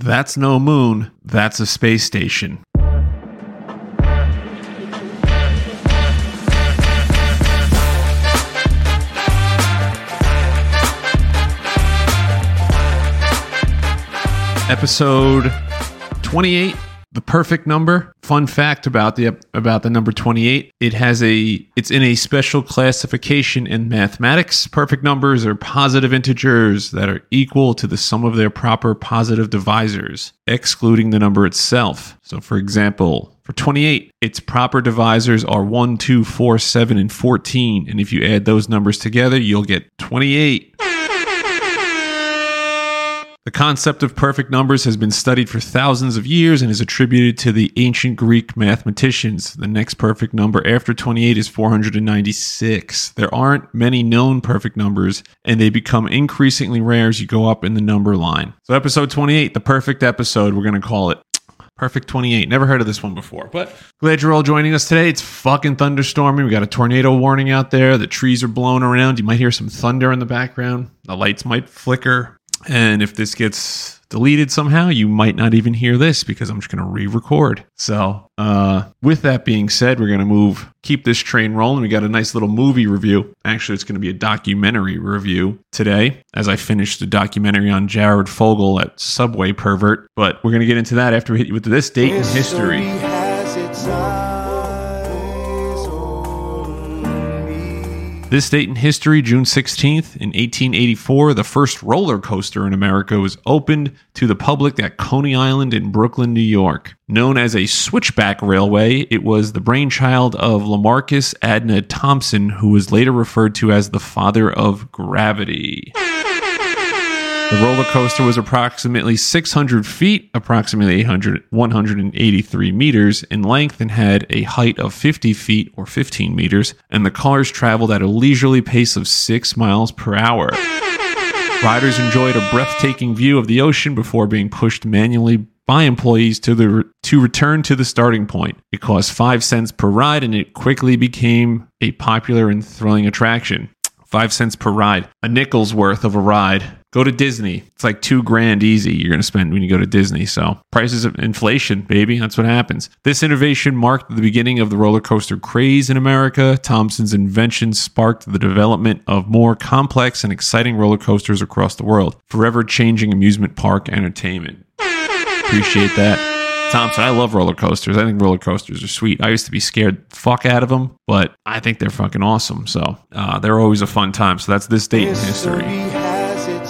That's no moon, that's a space station. Episode 28, the perfect number. Fun fact about the number 28, it's in a special classification in mathematics. Perfect numbers are positive integers that are equal to the sum of their proper positive divisors, excluding the number itself. So for example, for 28, its proper divisors are 1, 2, 4, 7, and 14, and if you add those numbers together, you'll get 28. The concept of perfect numbers has been studied for thousands of years and is attributed to the ancient Greek mathematicians. The next perfect number after 28 is 496. There aren't many known perfect numbers, and they become increasingly rare as you go up in the number line. So episode 28, the perfect episode, we're going to call it. Perfect 28. Never heard of this one before, but glad you're all joining us today. It's fucking thunderstorming. We got a tornado warning out there. The trees are blowing around. You might hear some thunder in the background. The lights might flicker. And if this gets deleted somehow, you might not even hear this because I'm just going to re-record. So with that being said, we're going to keep this train rolling. We got a nice little movie review. Actually, it's going to be a documentary review today as I finish the documentary on Jared Fogle, that Subway pervert. But we're going to get into that after we hit you with this date in history. This date in history, June 16th, in 1884, the first roller coaster in America was opened to the public at Coney Island in Brooklyn, New York. Known as a switchback railway, it was the brainchild of LaMarcus Adna Thompson, who was later referred to as the father of gravity. The roller coaster was approximately 600 feet, approximately 183 meters in length, and had a height of 50 feet or 15 meters, and the cars traveled at a leisurely pace of 6 miles per hour. Riders enjoyed a breathtaking view of the ocean before being pushed manually by employees to return to the starting point. It cost 5 cents per ride, and it quickly became a popular and thrilling attraction. 5 cents per ride, a nickel's worth of a ride. Go to Disney. It's like $2,000 easy you're going to spend when you go to Disney. So prices of inflation, baby. That's what happens. This innovation marked the beginning of the roller coaster craze in America. Thompson's invention sparked the development of more complex and exciting roller coasters across the world, forever changing amusement park entertainment. Appreciate that, Thompson. I love roller coasters. I think roller coasters are sweet. I used to be scared the fuck out of them, but I think they're fucking awesome. So they're always a fun time. So that's this date in history.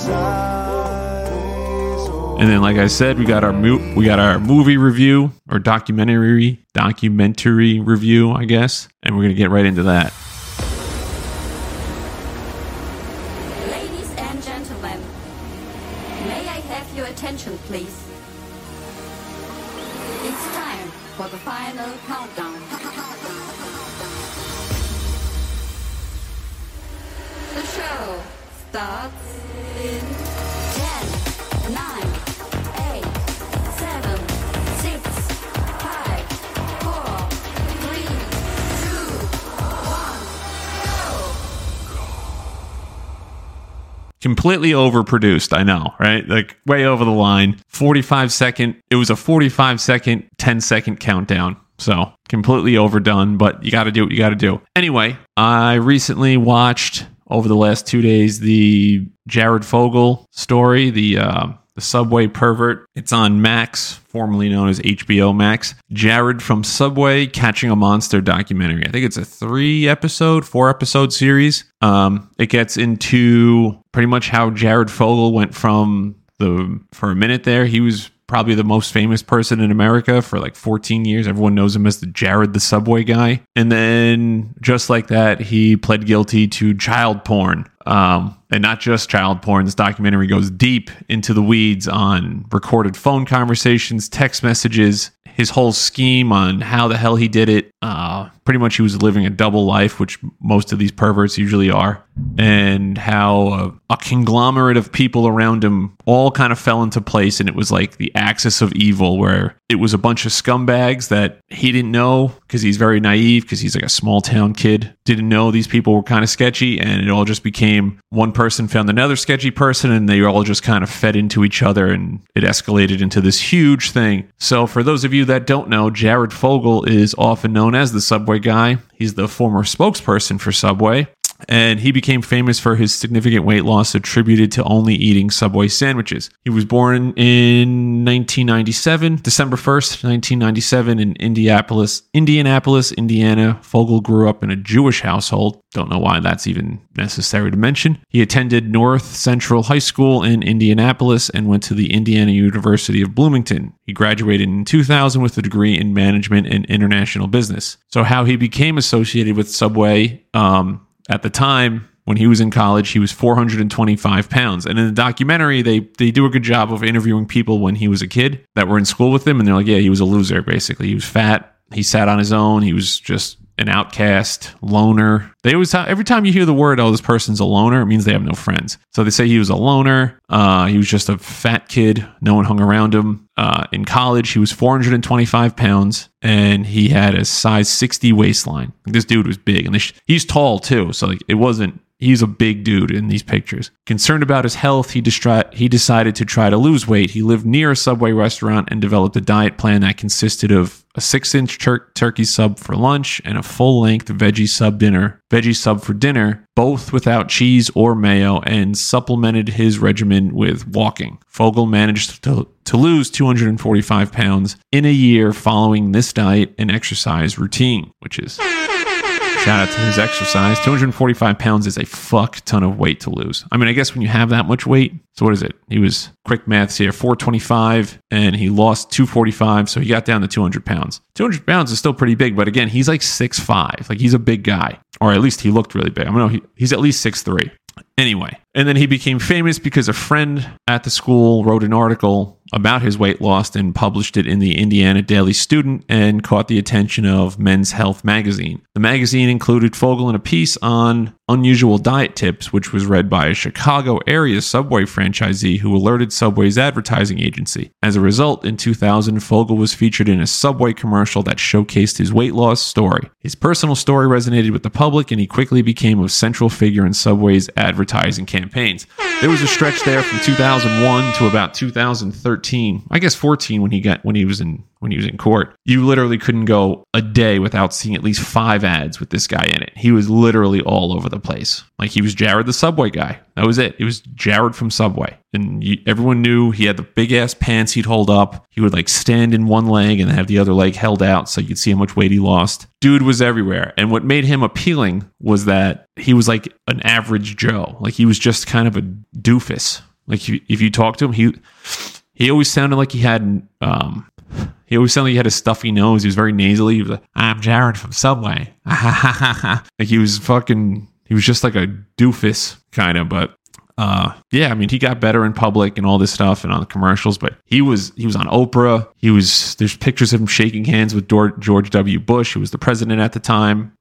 And then, like I said, we got our movie review or documentary review, I guess, and we're gonna get right into that. Ladies and gentlemen, may I have your attention, please? It's time for the final countdown. The show starts in 10, 9, 8, 7, 6, 5, 4, 3, 2, 1, go. Completely overproduced, I know, right? Like, way over the line. 45 second, 10-second countdown. So completely overdone, but you got to do what you got to do. Anyway, I recently watched over the last 2 days the Jared Fogle story, the Subway pervert. It's on Max, formerly known as HBO Max. Jared from Subway Catching a Monster documentary. I think it's a 4-episode series. It gets into pretty much how Jared Fogle went from for a minute there, he was probably the most famous person in America for like 14 years. Everyone knows him as the Jared the Subway guy. And then just like that, he pled guilty to child porn. And not just child porn. This documentary goes deep into the weeds on recorded phone conversations, text messages, his whole scheme on how the hell he did it, pretty much he was living a double life, which most of these perverts usually are, and how a conglomerate of people around him all kind of fell into place, and it was like the axis of evil, where it was a bunch of scumbags that he didn't know because he's very naive, because he's like a small town kid, didn't know these people were kind of sketchy, and it all just became one person found another sketchy person, and they all just kind of fed into each other, and it escalated into this huge thing. So for those of you that don't know, Jared Fogle is often known as the Subway guy. He's the former spokesperson for Subway, and he became famous for his significant weight loss attributed to only eating Subway sandwiches. He was born in December 1st, 1997 in Indianapolis, Indiana. Fogle grew up in a Jewish household. Don't know why that's even necessary to mention. He attended North Central High School in Indianapolis and went to the Indiana University of Bloomington. He graduated in 2000 with a degree in management and international business. So how he became associated with Subway, at the time, when he was in college, he was 425 pounds. And in the documentary, they do a good job of interviewing people when he was a kid that were in school with him. And they're like, yeah, he was a loser, basically. He was fat. He sat on his own. He was just an outcast, loner. They always every time you hear the word, oh, this person's a loner, it means they have no friends. So they say he was a loner. He was just a fat kid. No one hung around him. In college, he was 425 pounds, and he had a size 60 waistline. This dude was big, and he's tall too. So like, it wasn't. He's a big dude in these pictures. Concerned about his health, he decided to try to lose weight. He lived near a Subway restaurant and developed a diet plan that consisted of a 6-inch turkey sub for lunch and a full-length veggie sub for dinner, both without cheese or mayo, and supplemented his regimen with walking. Fogle managed to lose 245 pounds in a year following this diet and exercise routine, which is... shout out to his exercise. 245 pounds is a fuck ton of weight to lose. I mean, I guess when you have that much weight, so what is it? He was, quick maths here, 425, and he lost 245, so he got down to 200 pounds. 200 pounds is still pretty big, but again, he's like 6'5". Like, he's a big guy, or at least he looked really big. I don't know, he's at least 6'3". Anyway, and then he became famous because a friend at the school wrote an article about his weight loss and published it in the Indiana Daily Student and caught the attention of Men's Health magazine. The magazine included Fogle in a piece on unusual diet tips, which was read by a Chicago area Subway franchisee who alerted Subway's advertising agency. As a result, in 2000, Fogle was featured in a Subway commercial that showcased his weight loss story. His personal story resonated with the public, and he quickly became a central figure in Subway's advertising campaigns. There was a stretch there from 2001 to about 2013, I guess 14, when he was in court. You literally couldn't go a day without seeing at least 5 ads with this guy in it. He was literally all over the place. Like, he was Jared the Subway guy. That was it. It was Jared from Subway. And everyone knew he had the big ass pants he'd hold up. He would like stand in one leg and have the other leg held out so you could see how much weight he lost. Dude was everywhere. And what made him appealing was that he was like an average Joe. Like, he was just kind of a doofus. Like, if you talk to him, he always sounded like he had... he always sounded like he had a stuffy nose. He was very nasally. He was like, I'm Jared from Subway. Like, he was just like a doofus kind of, but yeah, I mean, he got better in public and all this stuff and on the commercials, but he was on Oprah. There's pictures of him shaking hands with George W. Bush, who was the president at the time.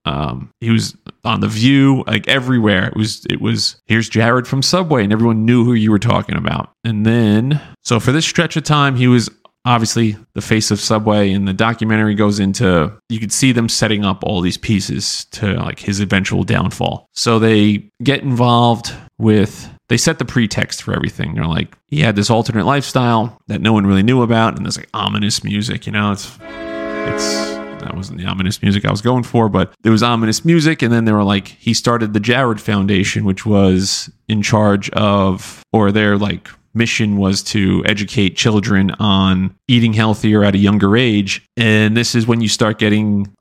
He was on The View, like everywhere. It was here's Jared from Subway, and everyone knew who you were talking about. And then, so for this stretch of time, he was obviously the face of Subway, and the documentary goes into, you could see them setting up all these pieces to like his eventual downfall. So they get involved with, they set the pretext for everything. They're like, he had this alternate lifestyle that no one really knew about, and there's like ominous music, you know, that wasn't the ominous music I was going for, but there was ominous music. And then they were like, he started the Jared Foundation, which was in charge of, or they're like, mission was to educate children on eating healthier at a younger age. And this is when you start getting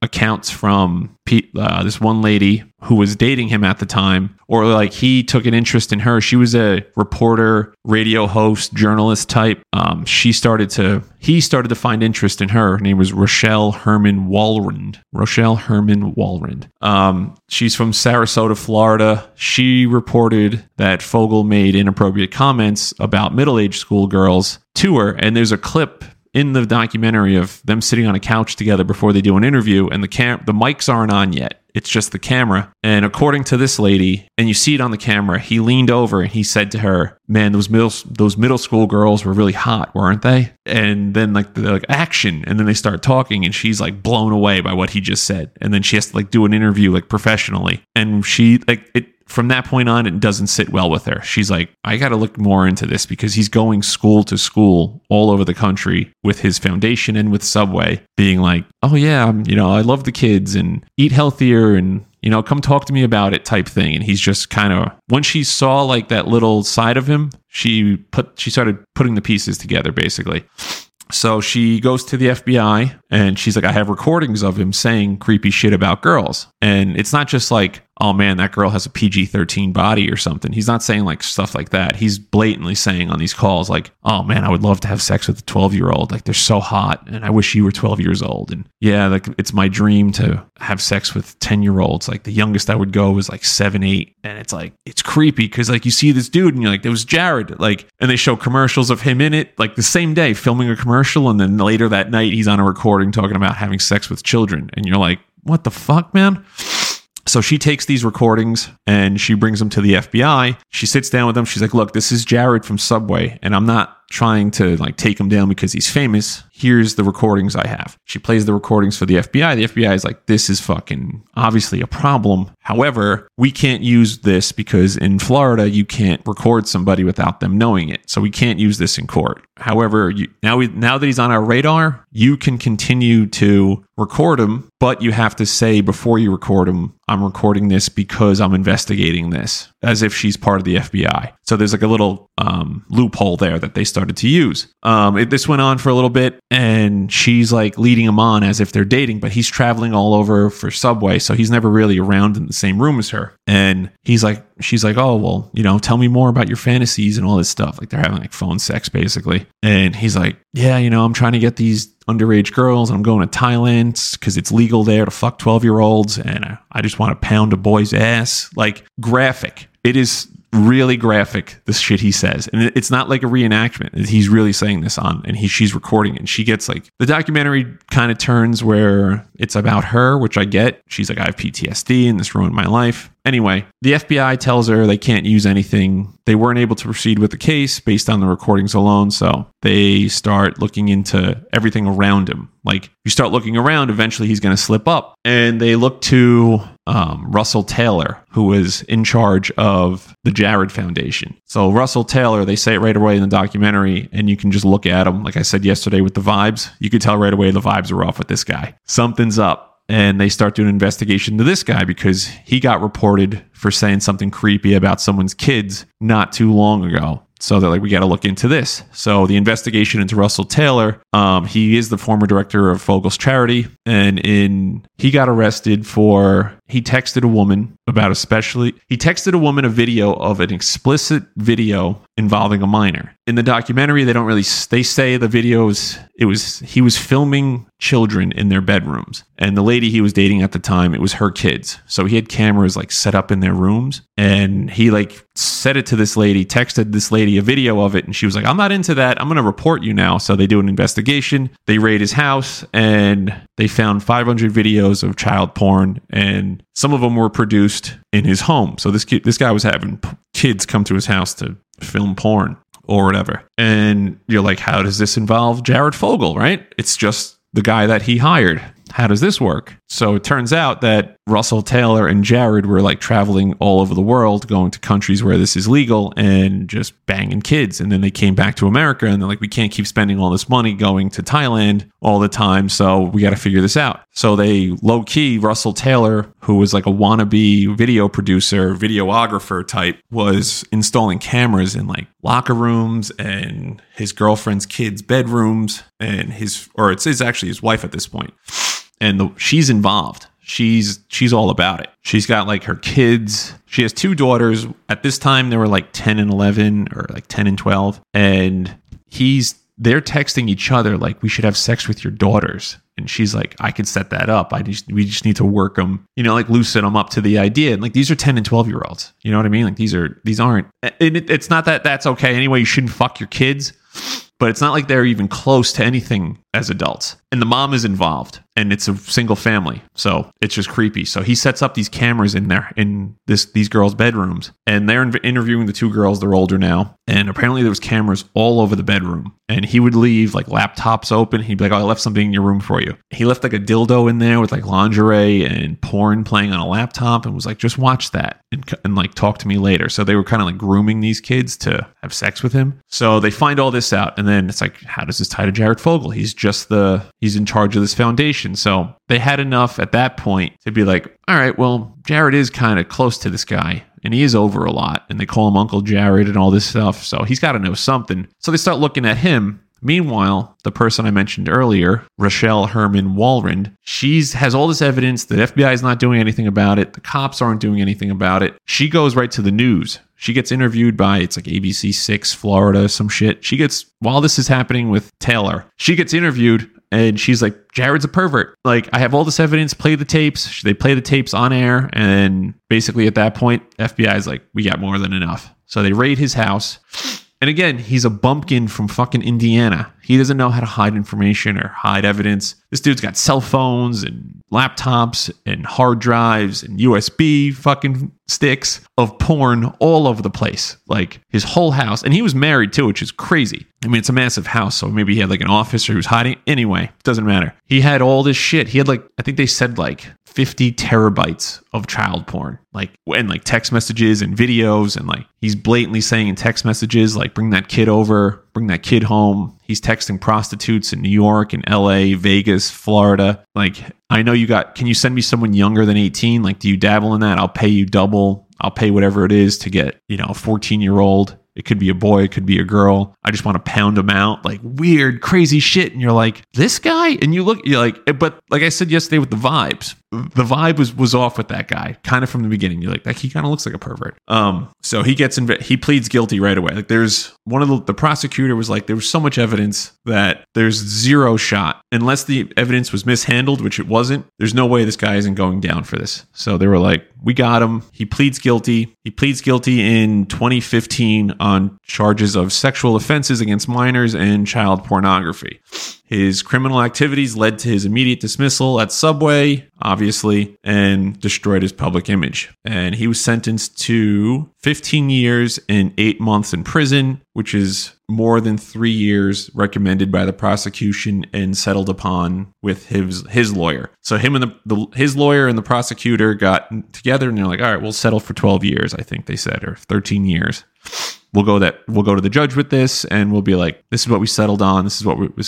accounts from this one lady who was dating him at the time, or like he took an interest in her. She was a reporter, radio host, journalist type. He started to find interest in her. Her name was Rochelle Herman-Walrond. She's from Sarasota, Florida. She reported that Fogle made inappropriate comments about middle-aged schoolgirls to her, and there's a clip in the documentary of them sitting on a couch together before they do an interview, and the mics aren't on yet. It's just the camera. And according to this lady, and you see it on the camera, he leaned over and he said to her, "Man, those middle school girls were really hot, weren't they?" And then they're like action, and then they start talking, and she's like blown away by what he just said. And then she has to like do an interview like professionally, and she like it. From that point on, it doesn't sit well with her. She's like, I got to look more into this, because he's going school to school all over the country with his foundation and with Subway, being like, oh yeah, I love the kids and eat healthier and, come talk to me about it type thing. And he's just kind of, once she saw like that little side of him, she started putting the pieces together basically. So she goes to the FBI and she's like, I have recordings of him saying creepy shit about girls. And it's not just like, oh man, that girl has a PG-13 body or something. He's not saying like stuff like that. He's blatantly saying on these calls like, oh man, I would love to have sex with a 12-year-old. Like they're so hot and I wish you were 12 years old. And yeah, like it's my dream to have sex with 10-year-olds. Like the youngest I would go was like 7, 8. And it's like, it's creepy because like you see this dude and you're like, there was Jared. Like, and they show commercials of him in it like the same day filming a commercial. And then later that night, he's on a recording talking about having sex with children. And you're like, what the fuck, man? So she takes these recordings and she brings them to the FBI. She sits down with them. She's like, look, this is Jared from Subway, and I'm not trying to like take him down because he's famous. Here's the recordings I have. She plays the recordings for the FBI. The FBI is like, this is fucking obviously a problem. However, we can't use this because in Florida, you can't record somebody without them knowing it. So we can't use this in court. However, now that he's on our radar, you can continue to record him, but you have to say before you record him, I'm recording this because I'm investigating this, as if she's part of the FBI. So there's like a little loophole there that they started to use. This went on for a little bit, and she's like leading him on as if they're dating, but he's traveling all over for Subway, so he's never really around in the same room as her. And she's like, oh, well, tell me more about your fantasies and all this stuff. Like they're having like phone sex basically. And he's like, yeah, I'm trying to get these underage girls. I'm going to Thailand because it's legal there to fuck 12-year-olds. And I just want to pound a boy's ass. Like graphic. It is really graphic, the shit he says. And it's not like a reenactment. He's really saying this on, and she's recording it. And she gets like, the documentary kind of turns where it's about her, which I get. She's like, I have PTSD and this ruined my life. Anyway, the FBI tells her they can't use anything. They weren't able to proceed with the case based on the recordings alone. So they start looking into everything around him. Like you start looking around, eventually he's going to slip up. And they look to Russell Taylor, who is in charge of the Jared Foundation. So Russell Taylor, they say it right away in the documentary, and you can just look at him. Like I said yesterday with the vibes, you could tell right away the vibes are off with this guy. Something's up. And they start doing an investigation to this guy because he got reported for saying something creepy about someone's kids not too long ago. So they're like, we got to look into this. So the investigation into Russell Taylor, he is the former director of Fogle's charity. And he got arrested for, he texted a woman a video of an explicit video involving a minor. In the documentary, they say the videos, he was filming children in their bedrooms. And the lady he was dating at the time, it was her kids. So he had cameras like set up in their rooms, and he like said it to this lady, texted this lady a video of it. And she was like, I'm not into that. I'm going to report you now. So they do an investigation. They raid his house, and they found 500 videos of child porn, and some of them were produced in his home. So this guy was having kids come to his house to film porn or whatever. And you're like, how does this involve Jared Fogle, right? It's just the guy that he hired. How does this work? So it turns out that Russell Taylor and Jared were like traveling all over the world, going to countries where this is legal and just banging kids. And then they came back to America and they're like, we can't keep spending all this money going to Thailand all the time. So we got to figure this out. So they low key, Russell Taylor, who was like a wannabe video producer, videographer type, was installing cameras in like locker rooms and his girlfriend's kids' bedrooms and it's actually his wife at this point. And she's involved. She's all about it. She's got like her kids. She has 2 daughters. At this time, they were like 10 and 11 or like 10 and 12. And they're texting each other like, we should have sex with your daughters. And she's like, I could set that up. We just need to work them, like loosen them up to the idea. And like, these are 10 and 12-year-olds. You know what I mean? Like these aren't, and it's not that that's okay. Anyway, you shouldn't fuck your kids. but it's not like they're even close to anything as adults. And the mom is involved, and it's a single family, so it's just creepy. So he sets up these cameras in these girls' bedrooms, and they're interviewing the two girls. They're older now, and apparently there was cameras all over the bedroom. And he would leave like laptops open. He'd be like, "Oh, I left something in your room for you." He left like a dildo in there with like lingerie and porn playing on a laptop, and was like, "Just watch that and like talk to me later." So they were kind of like grooming these kids to have sex with him. So they find all this out, and then it's like, how does this tie to Jared Fogle? He's in charge of this foundation. So they had enough at that point to be like, all right, well, Jared is kind of close to this guy, and he is over a lot, and they call him Uncle Jared and all this stuff. So he's got to know something. So they start looking at him. Meanwhile, the person I mentioned earlier, Rochelle Herman-Walrond, has all this evidence. The FBI is not doing anything about it. The cops aren't doing anything about it. She goes right to the news. She gets interviewed by, it's like ABC6, Florida, some shit. While this is happening with Taylor, she gets interviewed, and she's like, Jared's a pervert. Like, I have all this evidence. Play the tapes. They play the tapes on air. And basically at that point, FBI is like, we got more than enough. So they raid his house. And again, he's a bumpkin from fucking Indiana. He doesn't know how to hide information or hide evidence. This dude's got cell phones and laptops and hard drives and USB fucking sticks of porn all over the place. Like his whole house. And he was married too, which is crazy. I mean, it's a massive house. So maybe he had like an officer who was hiding. Anyway, doesn't matter. He had all this shit. He had like, I think they said like 50 terabytes of child porn. Like, and like text messages and videos. And like, he's blatantly saying in text messages, like, bring that kid over. Bring that kid home. He's texting prostitutes in New York and LA, Vegas, Florida. Like, I know you got, can you send me someone younger than 18? Like, do you dabble in that? I'll pay you double. I'll pay whatever it is to get, a 14-year-old. It could be a boy. It could be a girl. I just want to pound them out. Like, weird, crazy shit. And you're like, this guy? And you're like, but like I said yesterday with the vibes. The vibe was off with that guy kind of from the beginning. You're like, he kind of looks like a pervert. So he pleads guilty right away. Like, there's one of the prosecutor was like, there was so much evidence that there's zero shot unless the evidence was mishandled, which it wasn't. There's no way this guy isn't going down for this. So they were like, we got him. He pleads guilty. He pleads guilty in 2015 on charges of sexual offenses against minors and child pornography. His criminal activities led to his immediate dismissal at Subway, obviously, and destroyed his public image. And he was sentenced to 15 years and 8 months in prison, which is more than 3 years recommended by the prosecution and settled upon with his lawyer. So him and his lawyer and the prosecutor got together and they're like, all right, we'll settle for 12 years, I think they said, or 13 years. We'll go to the judge with this, and we'll be like, this is what we settled on. This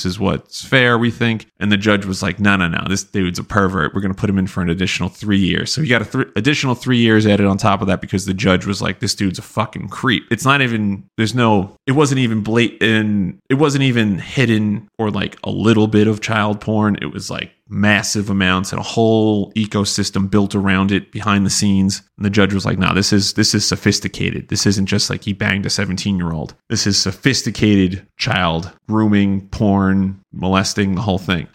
is what's fair, we think. And the judge was like, no, this dude's a pervert. We're going to put him in for an additional 3 years. So he got additional 3 years added on top of that because the judge was like, this dude's a fucking creep. It's not even, it wasn't even blatant. It wasn't even hidden or like a little bit of child porn. It was like massive amounts and a whole ecosystem built around it behind the scenes. And the judge was like, no, this is sophisticated. This isn't just like he banged a 17-year-old. This is sophisticated child grooming, porn, molesting, the whole thing.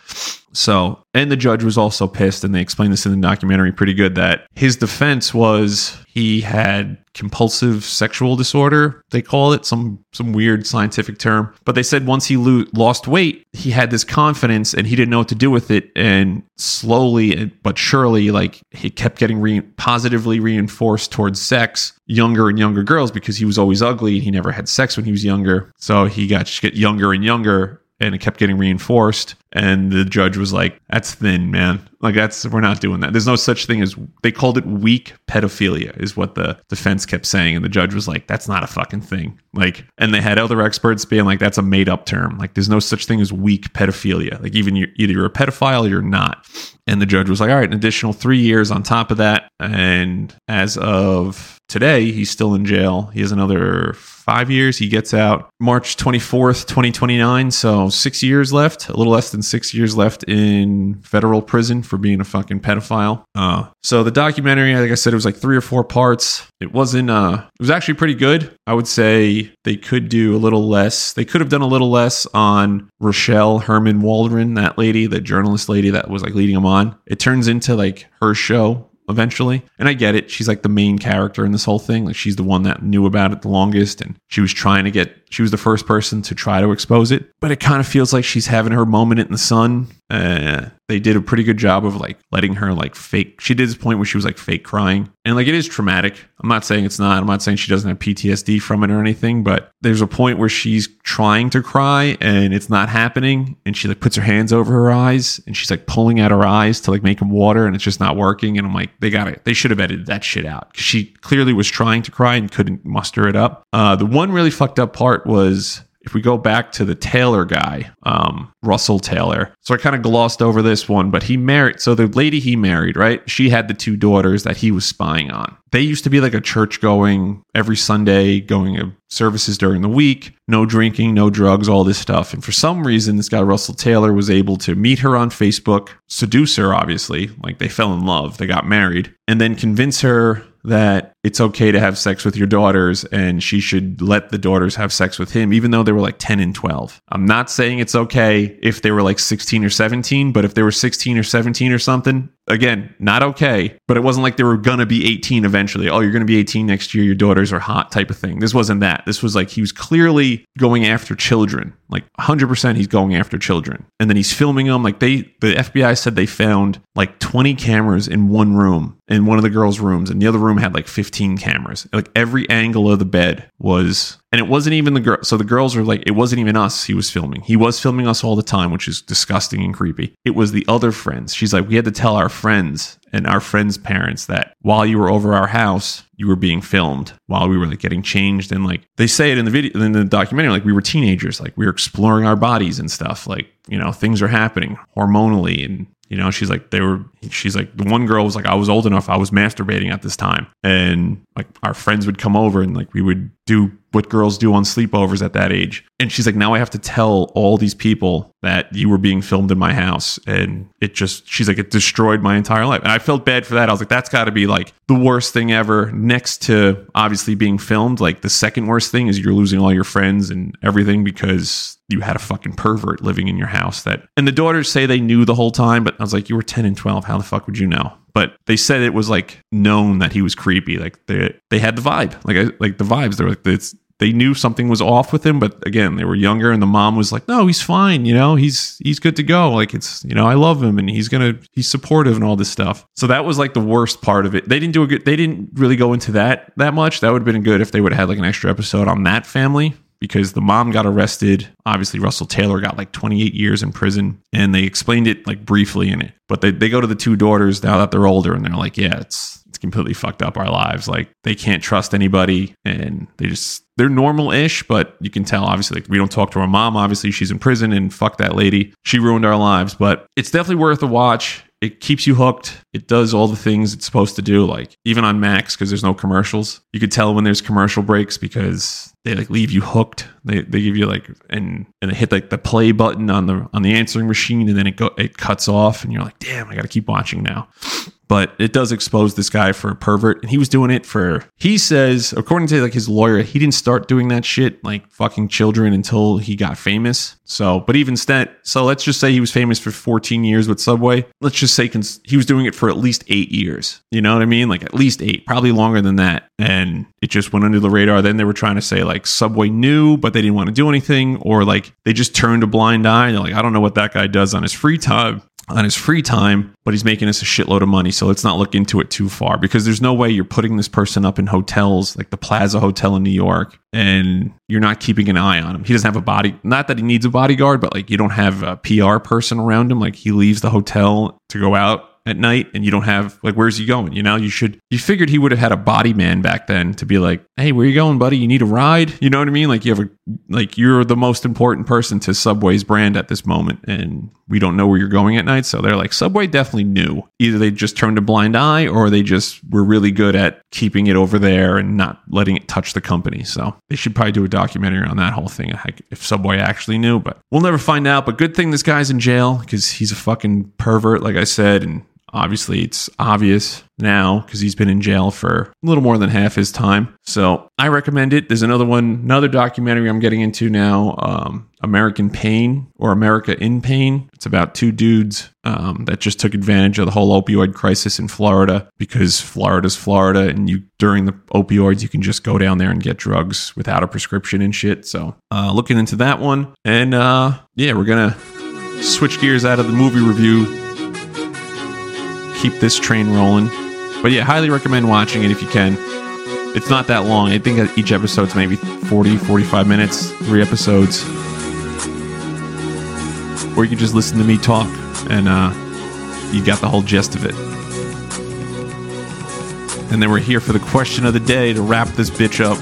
So, and the judge was also pissed, and they explained this in the documentary pretty good, that his defense was he had compulsive sexual disorder, they call it, some weird scientific term. But they said once he lost weight, he had this confidence and he didn't know what to do with it. And slowly but surely, like, he kept getting positively reinforced towards sex, younger and younger girls, because he was always ugly and he never had sex when he was younger. So he got younger and younger. And it kept getting reinforced. And the judge was like, that's thin, man. Like, we're not doing that. There's no such thing as, they called it weak pedophilia is what the defense kept saying. And the judge was like, that's not a fucking thing. Like, and they had other experts being like, that's a made up term. Like, there's no such thing as weak pedophilia. Like, even either you're a pedophile or you're not. And the judge was like, all right, an additional 3 years on top of that. And as of today, he's still in jail. He has another 5 years. He gets out March 24th, 2029. So 6 years left, a little less than 6 years left in federal prison for being a fucking pedophile. So the documentary, like I said, it was like 3 or 4 parts. It was actually pretty good. I would say they could do a little less. They could have done a little less on Rochelle Herman-Walrond, that lady, the journalist lady that was like leading them on. It turns into like her show. eventually. And I get it. She's like the main character in this whole thing. Like, she's the one that knew about it the longest. And she was she was the first person to try to expose it. But it kind of feels like she's having her moment in the sun. They did a pretty good job of like letting her like fake. She did this point where she was like fake crying. And like, it is traumatic. I'm not saying it's not. I'm not saying she doesn't have PTSD from it or anything. But there's a point where she's trying to cry and it's not happening. And she like puts her hands over her eyes and she's like pulling at her eyes to like make them water. And it's just not working. And I'm like, they got it. They should have edited that shit out. Because she clearly was trying to cry and couldn't muster it up. The one really fucked up part was... if we go back to the Taylor guy, Russell Taylor. So I kind of glossed over this one, but he married. So the lady he married, right? She had the two daughters that he was spying on. They used to be like a church going every Sunday, going to services during the week, no drinking, no drugs, all this stuff. And for some reason, this guy, Russell Taylor, was able to meet her on Facebook, seduce her, obviously. Like, they fell in love. They got married, and then convince her that it's okay to have sex with your daughters and she should let the daughters have sex with him, even though they were like 10 and 12. I'm not saying it's okay if they were like 16 or 17, but if they were 16 or 17 or something, again, not okay. But it wasn't like they were going to be 18 eventually. Oh, you're going to be 18 next year. Your daughters are hot type of thing. This wasn't that. This was like, he was clearly going after children, like 100% he's going after children. And then he's filming them. Like, the FBI said they found like 20 cameras in one room, in one of the girls' rooms. And the other room had like 15 cameras. Like, every angle of the bed was... and it wasn't even the girl. So the girls were like, it wasn't even us he was filming. He was filming us all the time, which is disgusting and creepy. It was the other friends. She's like, we had to tell our friends and our friends' parents that while you were over our house, you were being filmed while we were like getting changed. And like, they say it in the video, in the documentary, like, we were teenagers, like we were exploring our bodies and stuff. Like, you know, things are happening hormonally. And, you know, she's like, the one girl was like, I was old enough. I was masturbating at this time. And like, our friends would come over and like, we would do what girls do on sleepovers at that age. And she's like, now I have to tell all these people that you were being filmed in my house. And it just, she's like, it destroyed my entire life. And I felt bad for that. I was like, that's gotta be like the worst thing ever, next to obviously being filmed. Like, the second worst thing is you're losing all your friends and everything because you had a fucking pervert living in your house. That, and the daughters say they knew the whole time, but I was like, you were 10 and 12. How the fuck would you know? But they said it was like known that he was creepy. Like, they had the vibe, like the vibes. They were like, they knew something was off with him, but again, they were younger, and the mom was like, no, he's fine, you know, he's good to go. Like, it's, you know, I love him and he's supportive and all this stuff. So that was like the worst part of it. They didn't really go into that much. That would have been good if they would have had like an extra episode on that family, because the mom got arrested. Obviously, Russell Taylor got like 28 years in prison, and they explained it like briefly in it. But they go to the two daughters now that they're older, and they're like, yeah, it's completely fucked up our lives. Like, they can't trust anybody, and they're normal-ish, but you can tell, obviously, like, we don't talk to our mom. Obviously, she's in prison, and fuck that lady. She ruined our lives, but it's definitely worth a watch. It keeps you hooked. It does all the things it's supposed to do, like even on Max, because there's no commercials. You could tell when there's commercial breaks because they like leave you hooked. They give you like, and they hit like the play button on the answering machine, and then it cuts off, and you're like, damn, I got to keep watching now. But it does expose this guy for a pervert, and he was doing it for, he says, according to like his lawyer, he didn't start doing that shit, like fucking children, until he got famous. So, but even so let's just say he was famous for 14 years with Subway. Let's just say he was doing it for at least 8 years. You know what I mean? Like at least 8, probably longer than that. And it just went under the radar. Then they were trying to say like Subway knew, but they didn't want to do anything, or like they just turned a blind eye. And they're like, I don't know what that guy does on his free time, but he's making us a shitload of money, so let's not look into it too far, because there's no way you're putting this person up in hotels like the Plaza Hotel in New York and you're not keeping an eye on him. He doesn't have a body, not that he needs a bodyguard, but like you don't have a PR person around him. Like he leaves the hotel to go out at night, and you don't have, like, where's he going? You know, you figured he would have had a body man back then to be like, hey, where you going, buddy? You need a ride? You know what I mean? Like you're the most important person to Subway's brand at this moment, and we don't know where you're going at night. So they're like, Subway definitely knew. Either they just turned a blind eye, or they just were really good at keeping it over there and not letting it touch the company. So they should probably do a documentary on that whole thing, like if Subway actually knew, but we'll never find out. But good thing this guy's in jail, because he's a fucking pervert, like I said, and Obviously, it's obvious now because he's been in jail for a little more than half his time. So I recommend it. There's another one, another documentary I'm getting into now, American Pain or America in Pain. It's about two dudes that just took advantage of the whole opioid crisis in Florida, because Florida's Florida, and you during the opioids, you can just go down there and get drugs without a prescription and shit. So looking into that one. And yeah, we're going to switch gears out of the movie review. Keep this train rolling. But yeah, highly recommend watching it if you can. It's not that long. I think each episode's maybe 40, 45 minutes, 3 episodes. Or you can just listen to me talk and you got the whole gist of it. And then we're here for the question of the day to wrap this bitch up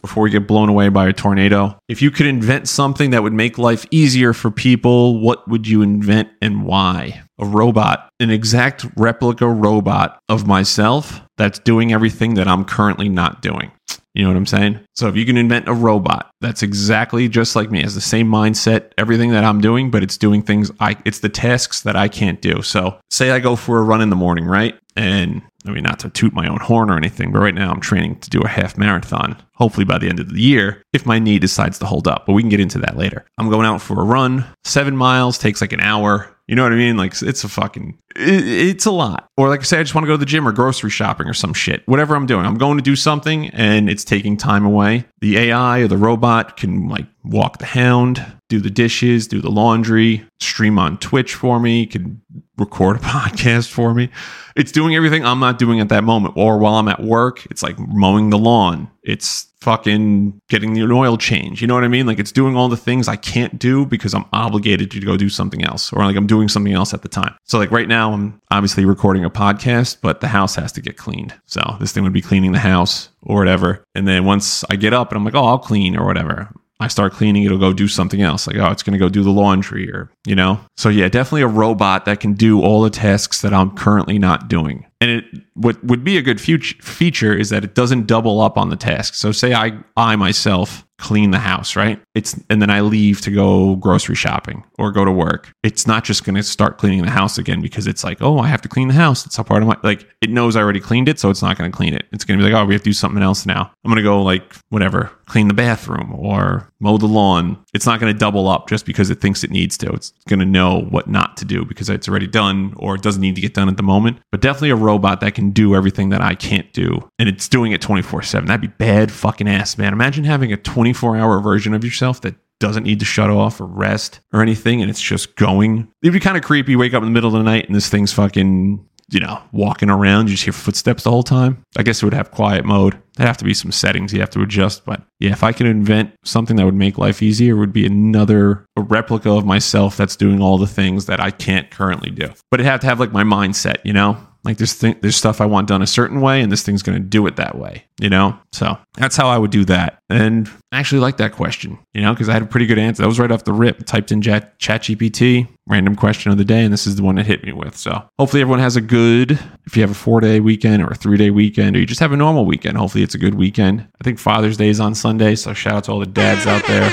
before we get blown away by a tornado. If you could invent something that would make life easier for people, what would you invent and why? A robot, an exact replica robot of myself that's doing everything that I'm currently not doing. You know what I'm saying? So if you can invent a robot that's exactly just like me, has the same mindset, everything that I'm doing, but it's doing things, it's the tasks that I can't do. So say I go for a run in the morning, right? And I mean, not to toot my own horn or anything, but right now I'm training to do a half marathon, hopefully by the end of the year, if my knee decides to hold up, but we can get into that later. I'm going out for a run, 7 miles, takes like an hour. You know what I mean? Like, it's a fucking, it's a lot. Or like I say, I just want to go to the gym or grocery shopping or some shit. Whatever I'm doing, I'm going to do something and it's taking time away. The AI or the robot can like walk the hound, do the dishes, do the laundry, stream on Twitch for me, can record a podcast for me. It's doing everything I'm not doing at that moment. Or while I'm at work, it's like mowing the lawn. It's fucking getting an oil change. You know what I mean? Like, it's doing all the things I can't do because I'm obligated to go do something else, or like I'm doing something else at the time. So like right now I'm obviously recording a podcast, but the house has to get cleaned. So this thing would be cleaning the house or whatever. And then once I get up and I'm like, oh, I'll clean or whatever. I start cleaning, it'll go do something else. Like, oh, it's going to go do the laundry or, you know? So yeah, definitely a robot that can do all the tasks that I'm currently not doing. And it what would be a good feature is that it doesn't double up on the task. So say I myself clean the house, right? And then I leave to go grocery shopping or go to work. It's not just going to start cleaning the house again because it's like, oh, I have to clean the house. It's a part of my, like, it knows I already cleaned it, so it's not going to clean it. It's going to be like, oh, we have to do something else now. I'm going to go like whatever, clean the bathroom or mow the lawn. It's not going to double up just because it thinks it needs to. It's going to know what not to do because it's already done or it doesn't need to get done at the moment. But definitely a robot that can do everything that I can't do, and it's doing it 24/7. That'd be bad fucking ass, man. Imagine having a 24-hour version of yourself that doesn't need to shut off or rest or anything, and it's just going. It'd be kind of creepy. Wake up in the middle of the night and this thing's fucking, you know, walking around. You just hear footsteps the whole time. I guess it would have quiet mode. There'd have to be some settings you have to adjust. But yeah, if I could invent something that would make life easier, it would be a replica of myself that's doing all the things that I can't currently do. But it'd have to have like my mindset, you know? Like there's stuff I want done a certain way, and this thing's going to do it that way, you know? So that's how I would do that. And I actually like that question, you know, because I had a pretty good answer. That was right off the rip. I typed in ChatGPT, random question of the day, and this is the one it hit me with. So hopefully everyone has a good, if you have a 4-day weekend or a 3-day weekend, or you just have a normal weekend, hopefully it's a good weekend. I think Father's Day is on Sunday, so shout out to all the dads out there.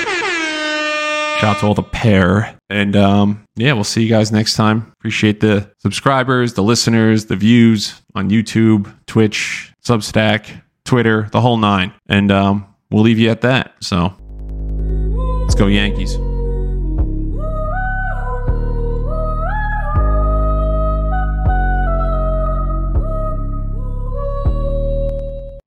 Shout out to all the pair. And yeah, we'll see you guys next time. Appreciate the subscribers, the listeners, the views on YouTube, Twitch, Substack, Twitter, the whole nine. And we'll leave you at that. So let's go Yankees.